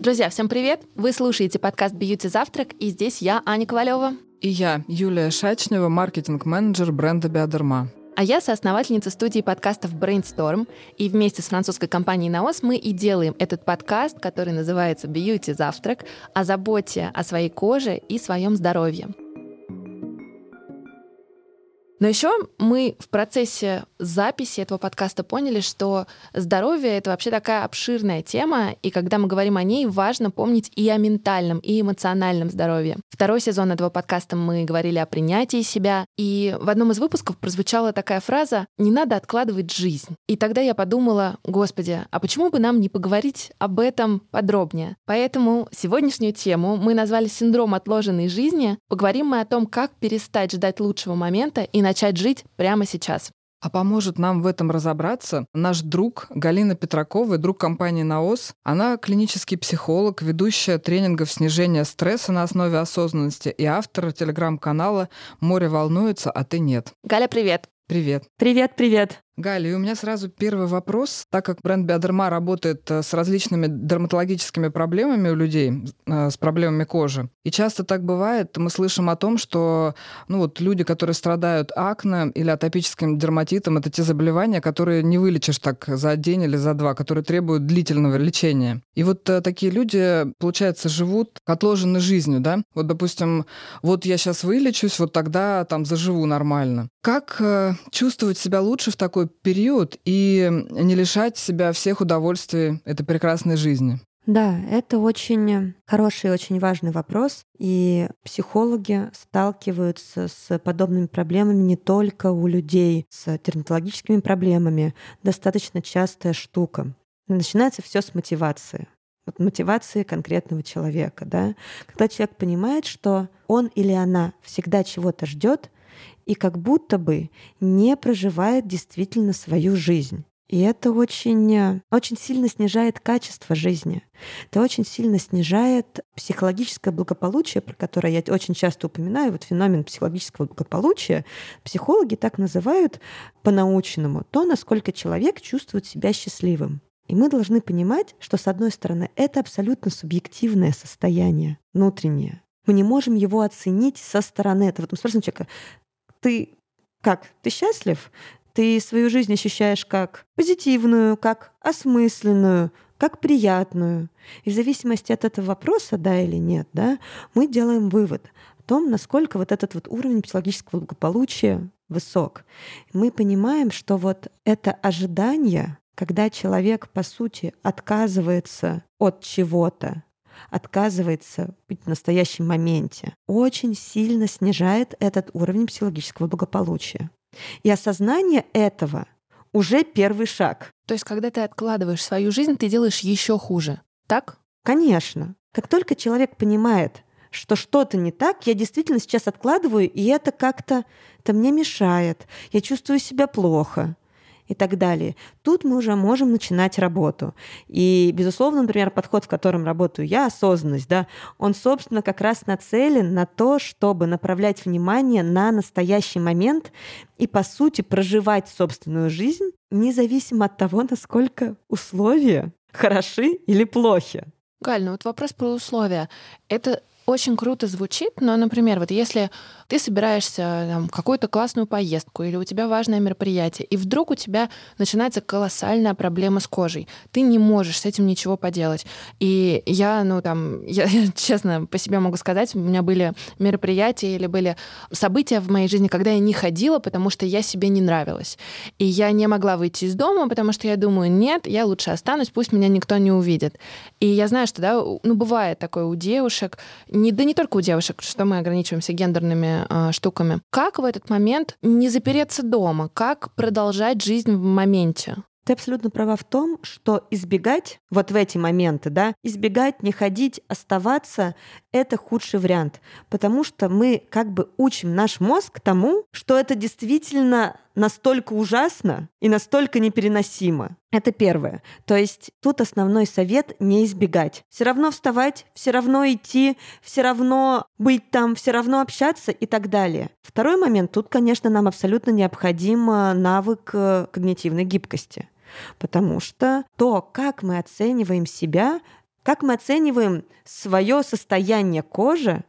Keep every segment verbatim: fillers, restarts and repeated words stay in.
Друзья, всем привет! Вы слушаете подкаст «Бьюти-завтрак», и здесь я, Аня Ковалева. И я, Юлия Шачнева, маркетинг-менеджер бренда «Bioderma». А я соосновательница студии подкастов «Brainstorm», и вместе с французской компанией эн а о эс мы и делаем этот подкаст, который называется «Бьюти-завтрак», о заботе о своей коже и своем здоровье. Но еще мы в процессе записи этого подкаста поняли, что здоровье — это вообще такая обширная тема, и когда мы говорим о ней, важно помнить и о ментальном, и эмоциональном здоровье. Второй сезон этого подкаста мы говорили о принятии себя, и в одном из выпусков прозвучала такая фраза «не надо откладывать жизнь». И тогда я подумала, господи, а почему бы нам не поговорить об этом подробнее? Поэтому сегодняшнюю тему мы назвали «Синдром отложенной жизни». Поговорим мы о том, как перестать ждать лучшего момента и начать жить прямо сейчас. А поможет нам в этом разобраться наш друг Галина Петракова, друг компании эн а о эс. Она клинический психолог, ведущая тренингов снижения стресса на основе осознанности и автор телеграм-канала «Море волнуется, а ты — нет». Галя, привет! Привет. Привет, привет. Галя, и у меня сразу первый вопрос. Так как бренд Bioderma работает с различными дерматологическими проблемами у людей, с проблемами кожи, и часто так бывает, мы слышим о том, что ну вот, люди, которые страдают акне или атопическим дерматитом, это те заболевания, которые не вылечишь так за день или за два, которые требуют длительного лечения. И вот такие люди, получается, живут отложенной жизнью, да? Вот, допустим, вот я сейчас вылечусь, вот тогда там заживу нормально. Как чувствовать себя лучше в такой период и не лишать себя всех удовольствий этой прекрасной жизни? Да, это очень хороший и очень важный вопрос. И психологи сталкиваются с подобными проблемами не только у людей с дерматологическими проблемами. Достаточно частая штука. Начинается все с мотивации. Вот мотивации конкретного человека, да? Когда человек понимает, что он или она всегда чего-то ждет, и как будто бы не проживает действительно свою жизнь. И это очень, очень сильно снижает качество жизни. Это очень сильно снижает психологическое благополучие, про которое я очень часто упоминаю. Вот феномен психологического благополучия психологи так называют по-научному. То, насколько человек чувствует себя счастливым. И мы должны понимать, что, с одной стороны, это абсолютно субъективное состояние, внутреннее. Мы не можем его оценить со стороны. Это вот мы спрашиваем человека, ты как? Ты счастлив? Ты свою жизнь ощущаешь как позитивную, как осмысленную, как приятную? И в зависимости от этого вопроса, да или нет, да, мы делаем вывод о том, насколько вот этот вот уровень психологического благополучия высок. Мы понимаем, что вот это ожидание, когда человек, по сути, отказывается от чего-то, отказывается быть в настоящем моменте, очень сильно снижает этот уровень психологического благополучия. И осознание этого уже первый шаг. То есть, когда ты откладываешь свою жизнь, ты делаешь еще хуже, так? Конечно. Как только человек понимает, что что-то не так, я действительно сейчас откладываю, и это как-то это мне мешает, я чувствую себя плохо, и так далее. Тут мы уже можем начинать работу. И, безусловно, например, подход, в котором работаю я, осознанность, да, он, собственно, как раз нацелен на то, чтобы направлять внимание на настоящий момент и, по сути, проживать собственную жизнь, независимо от того, насколько условия хороши или плохи. Галь, ну вот вопрос про условия. Это очень круто звучит, но, например, вот если ты собираешься там, в какую-то классную поездку или у тебя важное мероприятие, и вдруг у тебя начинается колоссальная проблема с кожей, ты не можешь с этим ничего поделать. И я, ну там, я, честно, по себе могу сказать, у меня были мероприятия или были события в моей жизни, когда я не ходила, потому что я себе не нравилась. И я не могла выйти из дома, потому что я думаю, нет, я лучше останусь, пусть меня никто не увидит. И я знаю, что, да, ну бывает такое у девушек, Не, да не только у девушек, что мы ограничиваемся гендерными э, штуками. Как в этот момент не запереться дома? Как продолжать жизнь в моменте? Ты абсолютно права в том, что избегать вот в эти моменты, да, избегать, не ходить, оставаться — это худший вариант, потому что мы как бы учим наш мозг тому, что это действительно настолько ужасно и настолько непереносимо. Это первое. То есть тут основной совет — не избегать. Все равно вставать, все равно идти, все равно быть там, все равно общаться и так далее. Второй момент. Тут, конечно, нам абсолютно необходим навык когнитивной гибкости, потому что то, как мы оцениваем себя, Как мы оцениваем свое состояние кожи,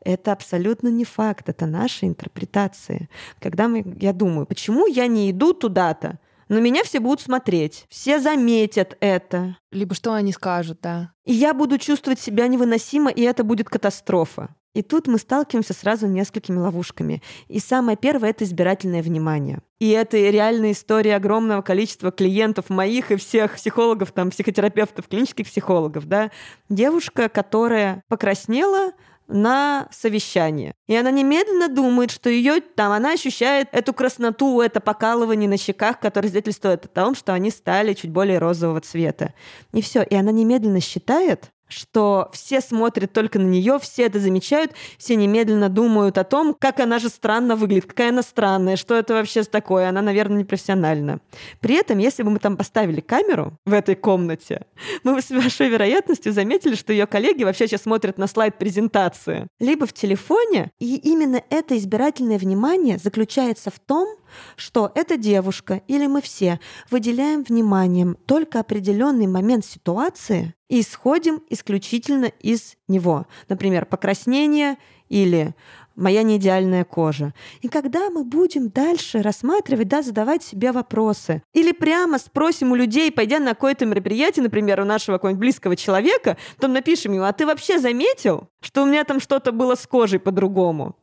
это абсолютно не факт, это наши интерпретации. Когда мы, я думаю, почему я не иду туда-то? На меня все будут смотреть, все заметят это. Либо что они скажут, да. И я буду чувствовать себя невыносимо, и это будет катастрофа. И тут мы сталкиваемся сразу с несколькими ловушками. И самое первое — это избирательное внимание. И это реальная история огромного количества клиентов моих и всех психологов, там, психотерапевтов, клинических психологов, да. Девушка, которая покраснела на совещании. И она немедленно думает, что ее там она ощущает эту красноту, это покалывание на щеках, которое свидетельствует о том, что они стали чуть более розового цвета. И все. И она немедленно считает, что все смотрят только на нее, все это замечают, все немедленно думают о том, как она же странно выглядит, какая она странная, что это вообще такое, она, наверное, непрофессиональна. При этом, если бы мы там поставили камеру в этой комнате, мы бы с большой вероятностью заметили, что ее коллеги вообще сейчас смотрят на слайд презентации, либо в телефоне. И именно это избирательное внимание заключается в том, что эта девушка или мы все выделяем вниманием только определенный момент ситуации и исходим исключительно из него. Например, покраснение или моя неидеальная кожа. И когда мы будем дальше рассматривать, да, задавать себе вопросы, или прямо спросим у людей, пойдя на какое-то мероприятие, например, у нашего какого-нибудь близкого человека, потом напишем ему: а ты вообще заметил, что у меня там что-то было с кожей по-другому?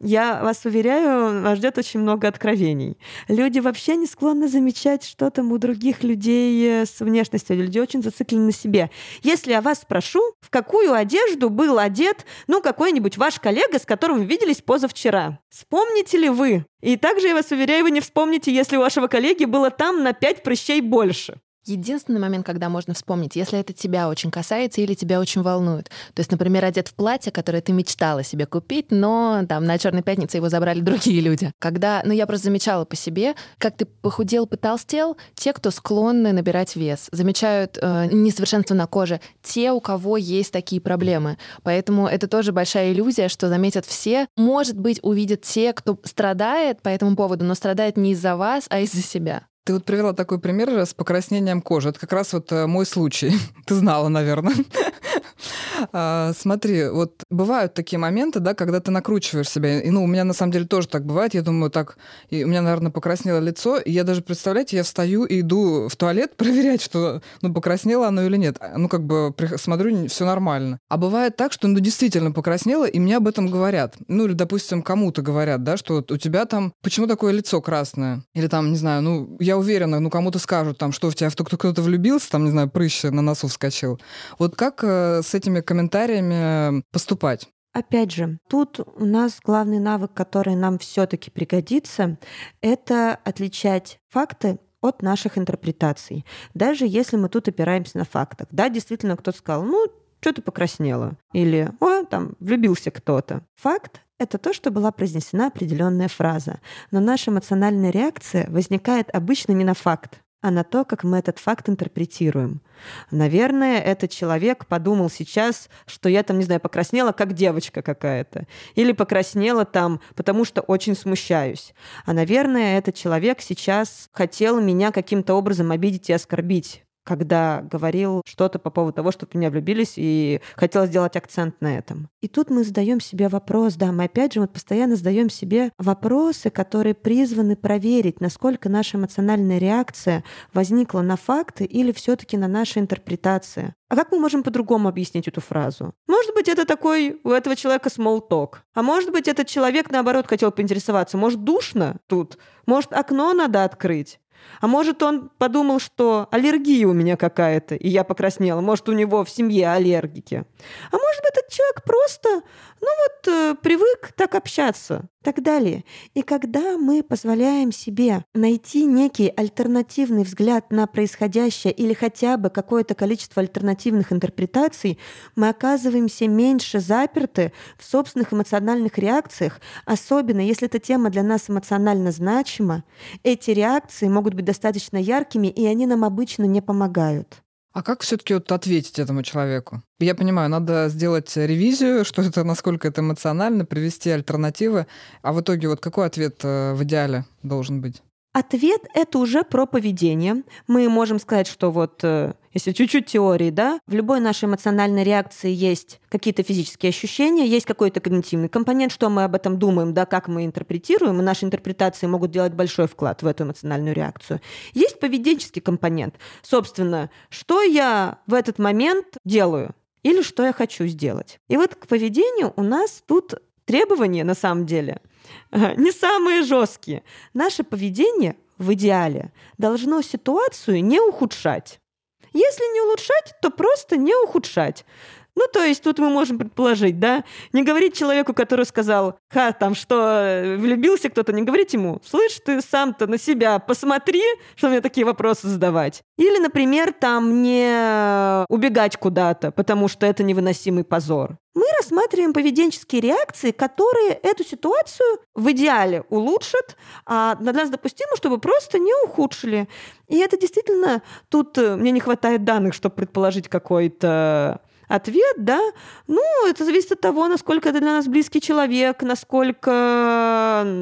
Я вас уверяю, вас ждет очень много откровений. Люди вообще не склонны замечать, что там у других людей с внешностью. Люди очень зациклены на себе. Если я вас спрошу, в какую одежду был одет, ну, какой-нибудь ваш коллега, с которым вы виделись позавчера, вспомните ли вы? И также, я вас уверяю, вы не вспомните, если у вашего коллеги было там на пять прыщей больше. Единственный момент, когда можно вспомнить, если это тебя очень касается или тебя очень волнует. То есть, например, одет в платье, которое ты мечтала себе купить, но там на Черной пятнице его забрали другие люди. Когда, ну я просто замечала по себе, как ты похудел, потолстел, те, кто склонны набирать вес, замечают э, несовершенство на коже, те, у кого есть такие проблемы. Поэтому это тоже большая иллюзия, что заметят все. Может быть, увидят те, кто страдает по этому поводу, но страдает не из-за вас, а из-за себя. Ты вот привела такой пример с покраснением кожи. Это как раз вот мой случай. Ты знала, наверное. Смотри, вот бывают такие моменты, да, когда ты накручиваешь себя. И, ну, у меня на самом деле тоже так бывает. Я думаю, так, и у меня, наверное, покраснело лицо. И я даже, представляете, я встаю и иду в туалет проверять, что, ну, покраснело оно или нет. Ну, как бы смотрю, все нормально. А бывает так, что, ну, действительно покраснело, и мне об этом говорят. Ну, или, допустим, кому-то говорят, да, что вот у тебя там, почему такое лицо красное? Или там, не знаю, ну, я уверена, ну, кому-то скажут, там, что в тебя кто-то влюбился, там, не знаю, прыщ на носу вскочил. Вот как с этими комментариями поступать? Опять же, тут у нас главный навык, который нам все-таки пригодится, это отличать факты от наших интерпретаций. Даже если мы тут опираемся на факты. Да, действительно, кто-то сказал, ну, что ты покраснела? Или, о, там, влюбился кто-то. Факт — это то, что была произнесена определенная фраза. Но наша эмоциональная реакция возникает обычно не на факт, а на то, как мы этот факт интерпретируем. Наверное, этот человек подумал сейчас, что я там, не знаю, покраснела, как девочка какая-то. Или покраснела там, потому что очень смущаюсь. А, наверное, этот человек сейчас хотел меня каким-то образом обидеть и оскорбить, когда говорил что-то по поводу того, чтобы меня влюбились, и хотела сделать акцент на этом. И тут мы задаем себе вопрос, да, мы опять же вот постоянно задаем себе вопросы, которые призваны проверить, насколько наша эмоциональная реакция возникла на факты или все-таки на наши интерпретации. А как мы можем по-другому объяснить эту фразу? Может быть, это такой у этого человека small talk. А может быть, этот человек, наоборот, хотел поинтересоваться. Может, душно тут? Может, окно надо открыть? А может, он подумал, что аллергия у меня какая-то, и я покраснела. Может, у него в семье аллергики. А может, этот человек просто, ну вот, привык так общаться, и так далее. И когда мы позволяем себе найти некий альтернативный взгляд на происходящее или хотя бы какое-то количество альтернативных интерпретаций, мы оказываемся меньше заперты в собственных эмоциональных реакциях, особенно если эта тема для нас эмоционально значима. Эти реакции могут быть достаточно яркими, и они нам обычно не помогают. А как все-таки вот ответить этому человеку? Я понимаю, надо сделать ревизию, что это, насколько это эмоционально, привести альтернативы. А в итоге вот какой ответ в идеале должен быть? Ответ — это уже про поведение. Мы можем сказать, что вот, если чуть-чуть теории, да, в любой нашей эмоциональной реакции есть какие-то физические ощущения, есть какой-то когнитивный компонент, что мы об этом думаем, да, как мы интерпретируем, и наши интерпретации могут делать большой вклад в эту эмоциональную реакцию. Есть поведенческий компонент. Собственно, что я в этот момент делаю или что я хочу сделать. И вот к поведению у нас тут требования, на самом деле, не самые жесткие. Наше поведение в идеале должно ситуацию не ухудшать. Если не улучшать, то просто не ухудшать. Ну, то есть тут мы можем предположить, да, не говорить человеку, который сказал, ха, там, что влюбился кто-то, не говорить ему, слышь, ты сам-то на себя посмотри, что мне такие вопросы задавать. Или, например, там, не убегать куда-то, потому что это невыносимый позор. Мы рассматриваем поведенческие реакции, которые эту ситуацию в идеале улучшат, а для нас допустимо, чтобы просто не ухудшили. И это действительно, тут мне не хватает данных, чтобы предположить какой-то... ответ, да, ну, это зависит от того, насколько это для нас близкий человек, насколько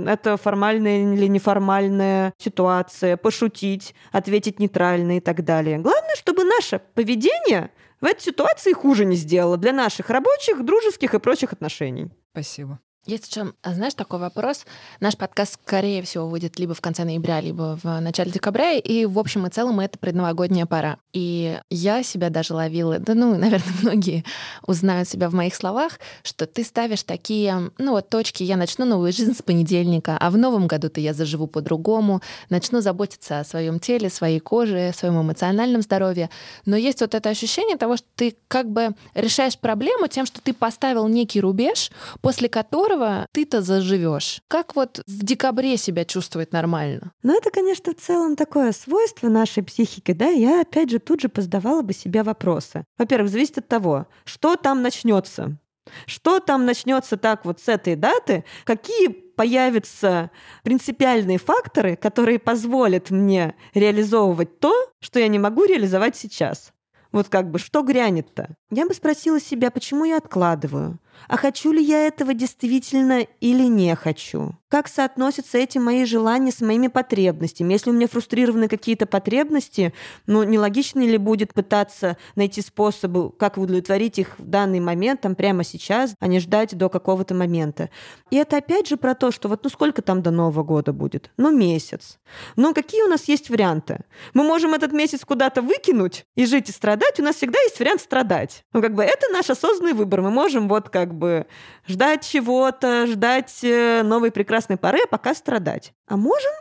это формальная или неформальная ситуация, пошутить, ответить нейтрально и так далее. Главное, чтобы наше поведение в этой ситуации хуже не сделало для наших рабочих, дружеских и прочих отношений. Спасибо. Есть еще, знаешь, такой вопрос. Наш подкаст, скорее всего, выйдет либо в конце ноября, либо в начале декабря, и в общем и целом это предновогодняя пора. И я себя даже ловила, да ну, наверное, многие узнают себя в моих словах, что ты ставишь такие, ну вот точки, я начну новую жизнь с понедельника, а в новом году-то я заживу по-другому, начну заботиться о своем теле, своей коже, о своем эмоциональном здоровье. Но есть вот это ощущение того, что ты как бы решаешь проблему тем, что ты поставил некий рубеж, после которого ты-то заживешь. Как вот в декабре себя чувствовать нормально? Ну, это, конечно, в целом такое свойство нашей психики, да, я, опять же, тут же позадавала бы себе вопросы. Во-первых, зависит от того, что там начнется. Что там начнется так вот с этой даты? Какие появятся принципиальные факторы, которые позволят мне реализовывать то, что я не могу реализовать сейчас? Вот как бы, что грянет-то? Я бы спросила себя, почему я откладываю? А хочу ли я этого действительно или не хочу? Как соотносятся эти мои желания с моими потребностями? Если у меня фрустрированы какие-то потребности, ну, нелогично ли будет пытаться найти способы, как удовлетворить их в данный момент, там, прямо сейчас, а не ждать до какого-то момента? И это опять же про то, что вот ну сколько там до Нового года будет? Ну, месяц. Ну, какие у нас есть варианты? Мы можем этот месяц куда-то выкинуть и жить и страдать. У нас всегда есть вариант страдать. Ну, как бы это наш осознанный выбор. Мы можем вот как Как бы ждать чего-то, ждать новой прекрасной поры, а пока страдать. А можем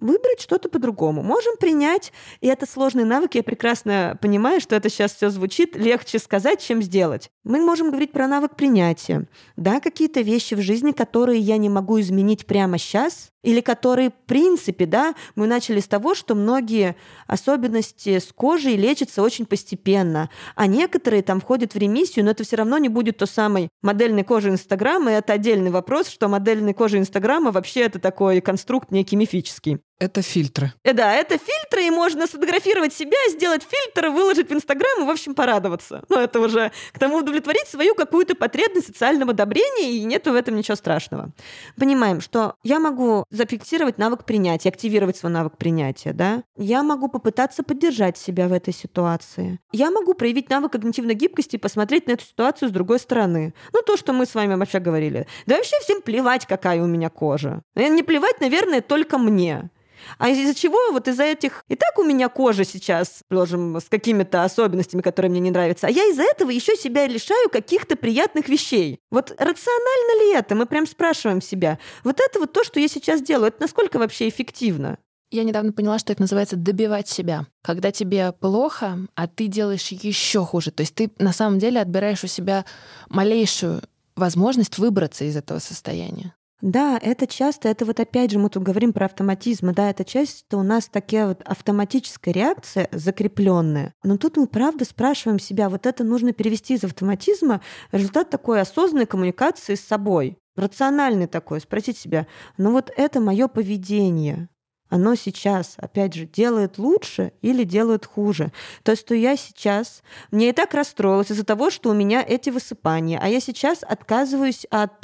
выбрать что-то по-другому. Можем принять, и это сложные навыки, я прекрасно понимаю, что это сейчас все звучит легче сказать, чем сделать. Мы можем говорить про навык принятия. Да, какие-то вещи в жизни, которые я не могу изменить прямо сейчас, или которые, в принципе, да, мы начали с того, что многие особенности с кожей лечатся очень постепенно, а некоторые там входят в ремиссию, но это все равно не будет той самой модельной кожи Инстаграма, и это отдельный вопрос, что модельной кожи Инстаграма вообще это такой конструкт некий мифический. Это фильтры. Да, это фильтры, и можно сфотографировать себя, сделать фильтр, выложить в Инстаграм и, в общем, порадоваться. Но это уже к тому удовлетворить свою какую-то потребность социального одобрения, и нет в этом ничего страшного. Понимаем, что я могу зафиксировать навык принятия, активировать свой навык принятия, да? Я могу попытаться поддержать себя в этой ситуации. Я могу проявить навык когнитивной гибкости и посмотреть на эту ситуацию с другой стороны. Ну, то, что мы с вами вообще говорили. Да вообще всем плевать, какая у меня кожа. Не плевать, наверное, только мне. А из-за чего? Вот из-за этих... И так у меня кожа сейчас, положим, с какими-то особенностями, которые мне не нравятся. А я из-за этого еще себя лишаю каких-то приятных вещей. Вот рационально ли это? Мы прям спрашиваем себя. Вот это вот то, что я сейчас делаю, это насколько вообще эффективно? Я недавно поняла, что это называется «добивать себя». Когда тебе плохо, а ты делаешь еще хуже. То есть ты на самом деле отбираешь у себя малейшую возможность выбраться из этого состояния. Да, это часто, это вот опять же мы тут говорим про автоматизм, да, это часто у нас такая вот автоматическая реакция закрепленная. Но тут мы правда спрашиваем себя, вот это нужно перевести из автоматизма в результат такой осознанной коммуникации с собой, рациональной такой, спросить себя, ну вот это мое поведение, оно сейчас, опять же, делает лучше или делает хуже. То, что я сейчас... Мне и так расстроилась из-за того, что у меня эти высыпания. А я сейчас отказываюсь от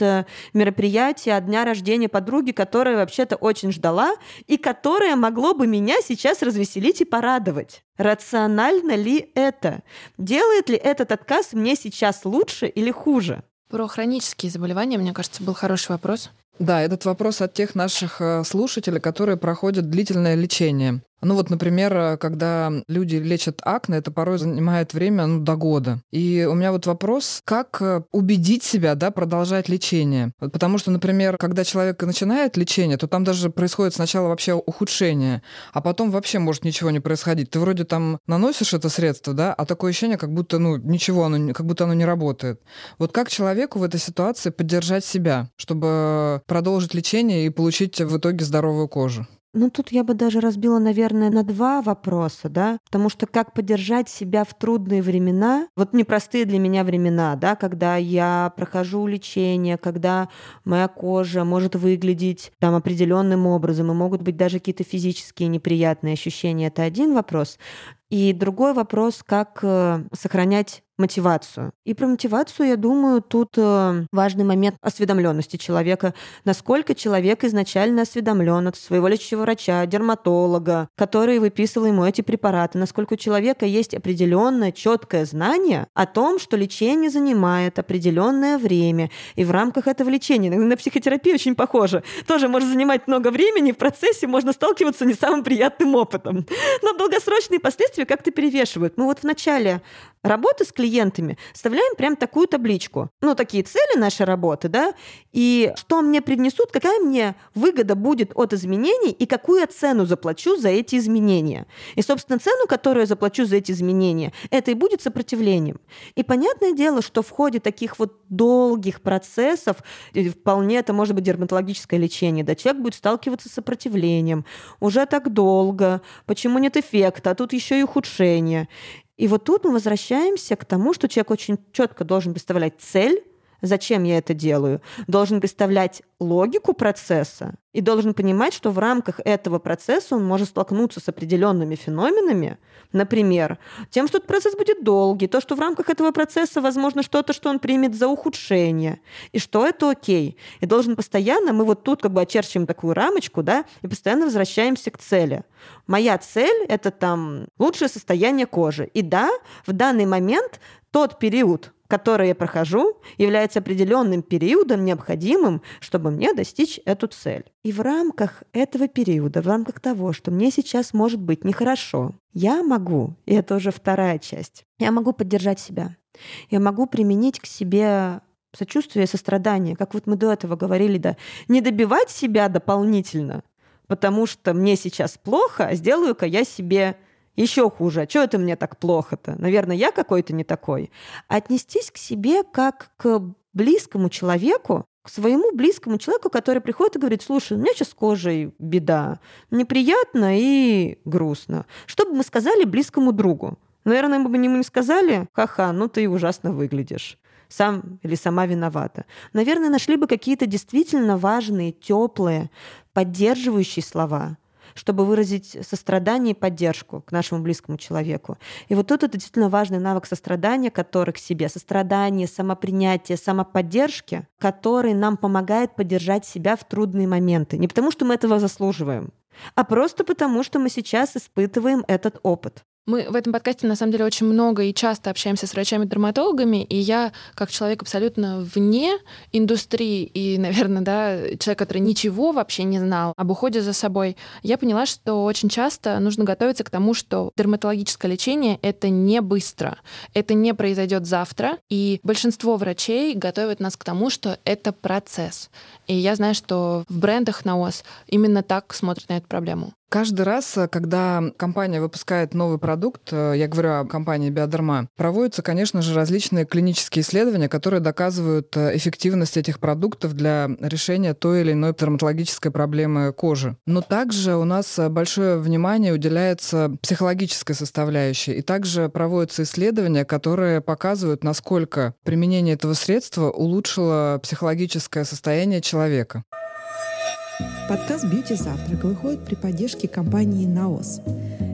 мероприятия, от дня рождения подруги, которая вообще-то очень ждала, и которая могло бы меня сейчас развеселить и порадовать. Рационально ли это? Делает ли этот отказ мне сейчас лучше или хуже? Про хронические заболевания, мне кажется, был хороший вопрос. Да, этот вопрос от тех наших слушателей, которые проходят длительное лечение. Ну вот, например, когда люди лечат акне, это порой занимает время, ну, до года. И у меня вот вопрос, как убедить себя, да, продолжать лечение? Вот потому что, например, когда человек начинает лечение, то там даже происходит сначала вообще ухудшение, а потом вообще может ничего не происходить. Ты вроде там наносишь это средство, да, а такое ощущение, как будто, ну, ничего, оно, как будто оно не работает. Вот как человеку в этой ситуации поддержать себя, чтобы продолжить лечение и получить в итоге здоровую кожу? Ну, тут я бы даже разбила, наверное, на два вопроса, да, потому что как поддержать себя в трудные времена, вот непростые для меня времена, да, когда я прохожу лечение, когда моя кожа может выглядеть там определенным образом, и могут быть даже какие-то физические неприятные ощущения, это один вопрос. И другой вопрос, как сохранять мотивацию. И про мотивацию, я думаю, тут важный момент осведомленности человека. Насколько человек изначально осведомлен от своего лечащего врача, дерматолога, который выписывал ему эти препараты, насколько у человека есть определенное четкое знание о том, что лечение занимает определенное время. И в рамках этого лечения, на психотерапию очень похоже, тоже может занимать много времени, в процессе можно сталкиваться не самым приятным опытом. Но долгосрочные последствия как-то перевешивают. Мы вот в начале работы с клиентами вставляем прям такую табличку. Ну, такие цели нашей работы, да, и что мне принесут, какая мне выгода будет от изменений и какую я цену заплачу за эти изменения. И, собственно, цену, которую я заплачу за эти изменения, это и будет сопротивлением. И понятное дело, что в ходе таких вот долгих процессов, вполне это может быть дерматологическое лечение, да, человек будет сталкиваться с сопротивлением. Уже так долго, почему нет эффекта, а тут еще и ухудшение. И вот тут мы возвращаемся к тому, что человек очень четко должен представлять цель, зачем я это делаю, должен представлять логику процесса и должен понимать, что в рамках этого процесса он может столкнуться с определенными феноменами, например, тем, что этот процесс будет долгий, то, что в рамках этого процесса возможно что-то, что он примет за ухудшение, и что это окей. И должен постоянно, мы вот тут как бы очерчиваем такую рамочку, да, и постоянно возвращаемся к цели. Моя цель — это там лучшее состояние кожи. И да, в данный момент тот период, который я прохожу, является определенным периодом, необходимым, чтобы мне достичь эту цель. И в рамках этого периода, в рамках того, что мне сейчас может быть нехорошо, я могу, и это уже вторая часть, я могу поддержать себя, я могу применить к себе сочувствие и сострадание, как вот мы до этого говорили, да, не добивать себя дополнительно, потому что мне сейчас плохо, а сделаю-ка я себе еще хуже. А чего это мне так плохо-то? Наверное, я какой-то не такой. Отнестись к себе как к близкому человеку, к своему близкому человеку, который приходит и говорит: слушай, у меня сейчас с кожей беда, неприятно и грустно. Что бы мы сказали близкому другу? Наверное, мы бы ему не сказали: ха-ха, ну ты ужасно выглядишь, сам или сама виновата. Наверное, нашли бы какие-то действительно важные, теплые, поддерживающие слова, чтобы выразить сострадание и поддержку к нашему близкому человеку. И вот тут это действительно важный навык сострадания, который к себе, сострадание, самопринятие, самоподдержки, который нам помогает поддержать себя в трудные моменты. Не потому, что мы этого заслуживаем, а просто потому, что мы сейчас испытываем этот опыт. Мы в этом подкасте, на самом деле, очень много и часто общаемся с врачами-дерматологами, и я, как человек абсолютно вне индустрии и, наверное, да, человек, который ничего вообще не знал об уходе за собой, я поняла, что очень часто нужно готовиться к тому, что дерматологическое лечение — это не быстро, это не произойдет завтра, и большинство врачей готовят нас к тому, что это процесс. И я знаю, что в брендах эн а о эс именно так смотрят на эту проблему. Каждый раз, когда компания выпускает новый продукт, я говорю о компании Bioderma, проводятся, конечно же, различные клинические исследования, которые доказывают эффективность этих продуктов для решения той или иной дерматологической проблемы кожи. Но также у нас большое внимание уделяется психологической составляющей. И также проводятся исследования, которые показывают, насколько применение этого средства улучшило психологическое состояние человека. Подкаст «Бьюти-завтрак» выходит при поддержке компании эн а о эс.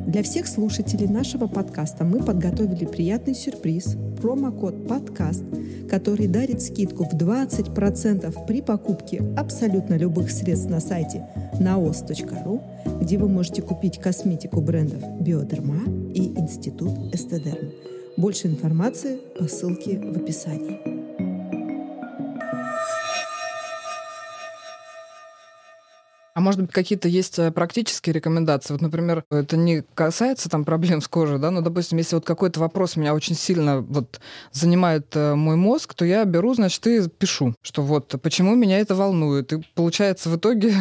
Для всех слушателей нашего подкаста мы подготовили приятный сюрприз – промокод «Подкаст», который дарит скидку в двадцать процентов при покупке абсолютно любых средств на сайте наос точка ру, где вы можете купить косметику брендов Bioderma и Institut Esthederm. Больше информации по ссылке в описании. А может быть, какие-то есть практические рекомендации? Вот, например, это не касается там проблем с кожей, да, но, допустим, если вот какой-то вопрос меня очень сильно вот занимает мой мозг, то я беру, значит, и пишу, что вот почему меня это волнует. И получается, в итоге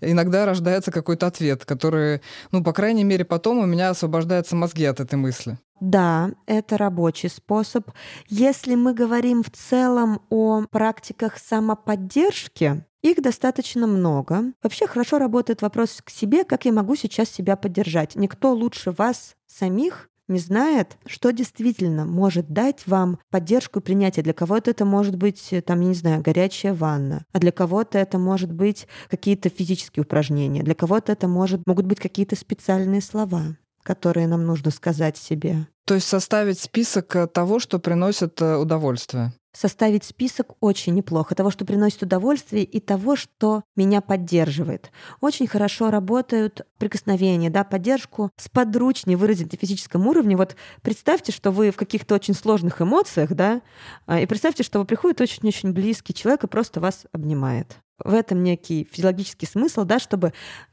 иногда рождается какой-то ответ, который, ну, по крайней мере, потом у меня освобождаются мозги от этой мысли. Да, это рабочий способ. Если мы говорим в целом о практиках самоподдержки, их достаточно много. Вообще хорошо работает вопрос к себе, как я могу сейчас себя поддержать. Никто лучше вас самих не знает, что действительно может дать вам поддержку и принятие. Для кого-то это может быть, там, я не знаю, горячая ванна, а для кого-то это может быть какие-то физические упражнения, для кого-то это может, могут быть какие-то специальные слова, которые нам нужно сказать себе. То есть составить список того, что приносит удовольствие. Составить список очень неплохо. Того, что приносит удовольствие, и того, что меня поддерживает. Очень хорошо работают прикосновения, да, поддержку сподручнее выразить на физическом уровне. Вот представьте, что вы в каких-то очень сложных эмоциях, да, и представьте, что вы приходит очень-очень близкий человек и просто вас обнимает. В этом некий физиологический смысл, да, чтобы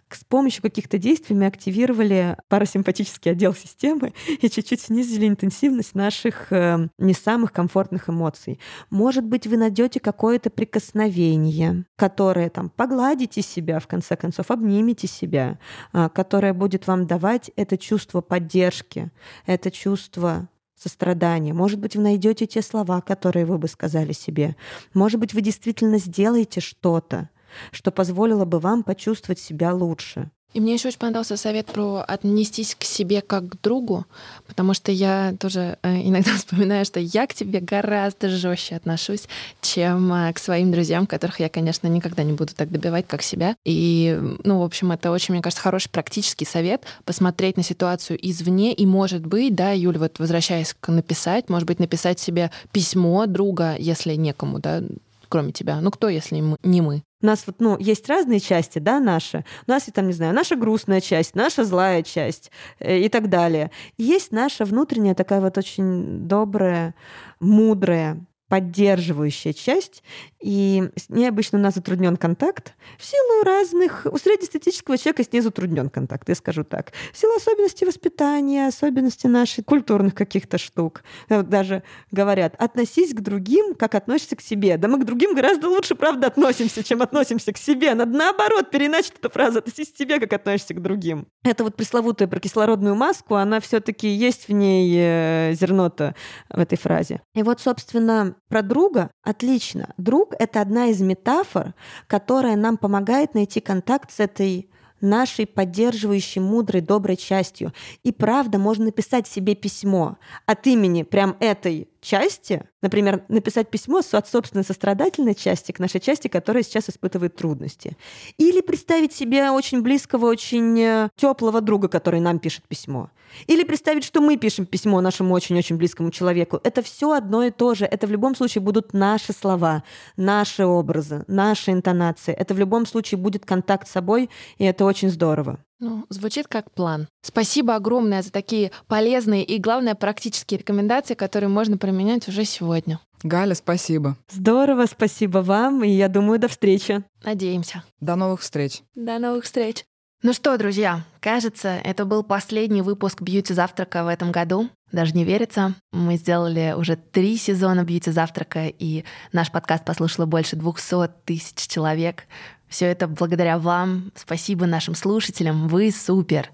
с помощью каких-то действий мы активировали парасимпатический отдел системы и чуть-чуть снизили интенсивность наших э, не самых комфортных эмоций. Может быть, вы найдете какое-то прикосновение, которое там погладите себя, в конце концов, обнимите себя, э, которое будет вам давать это чувство поддержки, это чувство сострадание. Может быть, вы найдете те слова, которые вы бы сказали себе. Может быть, вы действительно сделаете что-то, что позволило бы вам почувствовать себя лучше. И мне еще очень понравился совет про отнестись к себе как к другу, потому что я тоже иногда вспоминаю, что я к тебе гораздо жестче отношусь, чем к своим друзьям, которых я, конечно, никогда не буду так добивать, как себя. И, ну, в общем, это очень, мне кажется, хороший практический совет посмотреть на ситуацию извне и, может быть, да, Юль, вот возвращаясь к написать, может быть, написать себе письмо друга, если некому, да, кроме тебя. Ну кто, если не мы? У нас вот, ну, есть разные части, да, наши. У нас, я там не знаю, наша грустная часть, наша злая часть э, и так далее. Есть наша внутренняя такая вот очень добрая, мудрая, поддерживающая часть, и с ней обычно у нас затруднен контакт. В силу разных... У среднестатистического человека с ней затруднен контакт, я скажу так. В силу особенностей воспитания, особенностей наших культурных каких-то штук. Даже говорят, относись к другим, как относишься к себе. Да мы к другим гораздо лучше, правда, относимся, чем относимся к себе. Надо наоборот переначить эту фразу. Относись к себе, как относишься к другим. Это вот пресловутая про кислородную маску, она все-таки есть в ней зерно-то в этой фразе. И вот, собственно, про друга отлично. Друг — это одна из метафор, которая нам помогает найти контакт с этой нашей поддерживающей, мудрой, доброй частью. И правда, можно написать себе письмо от имени прям этой части, например, написать письмо от собственной сострадательной части к нашей части, которая сейчас испытывает трудности. Или представить себе очень близкого, очень теплого друга, который нам пишет письмо. Или представить, что мы пишем письмо нашему очень-очень близкому человеку. Это все одно и то же. Это в любом случае будут наши слова, наши образы, наши интонации. Это в любом случае будет контакт с собой, и это очень здорово. Ну, звучит как план. Спасибо огромное за такие полезные и, главное, практические рекомендации, которые можно применять уже сегодня. Галя, спасибо. Здорово, спасибо вам, и я думаю, до встречи. Надеемся. До новых встреч. До новых встреч. Ну что, друзья, кажется, это был последний выпуск «Бьюти-завтрака» в этом году. Даже не верится. Мы сделали уже три сезона «Бьюти-завтрака», и наш подкаст послушало больше двести тысяч человек. Все это благодаря вам. Спасибо нашим слушателям. Вы супер.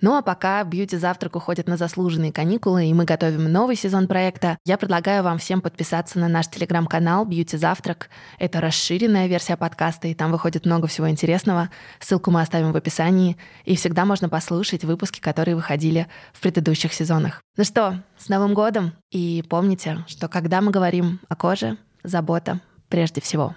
Ну а пока «Бьюти-завтрак» уходит на заслуженные каникулы, и мы готовим новый сезон проекта, я предлагаю вам всем подписаться на наш телеграм-канал «Бьюти-завтрак». Это расширенная версия подкаста, и там выходит много всего интересного. Ссылку мы оставим в описании. И всегда можно послушать выпуски, которые выходили в предыдущих сезонах. Ну что, с Новым годом! И помните, что когда мы говорим о коже, забота прежде всего.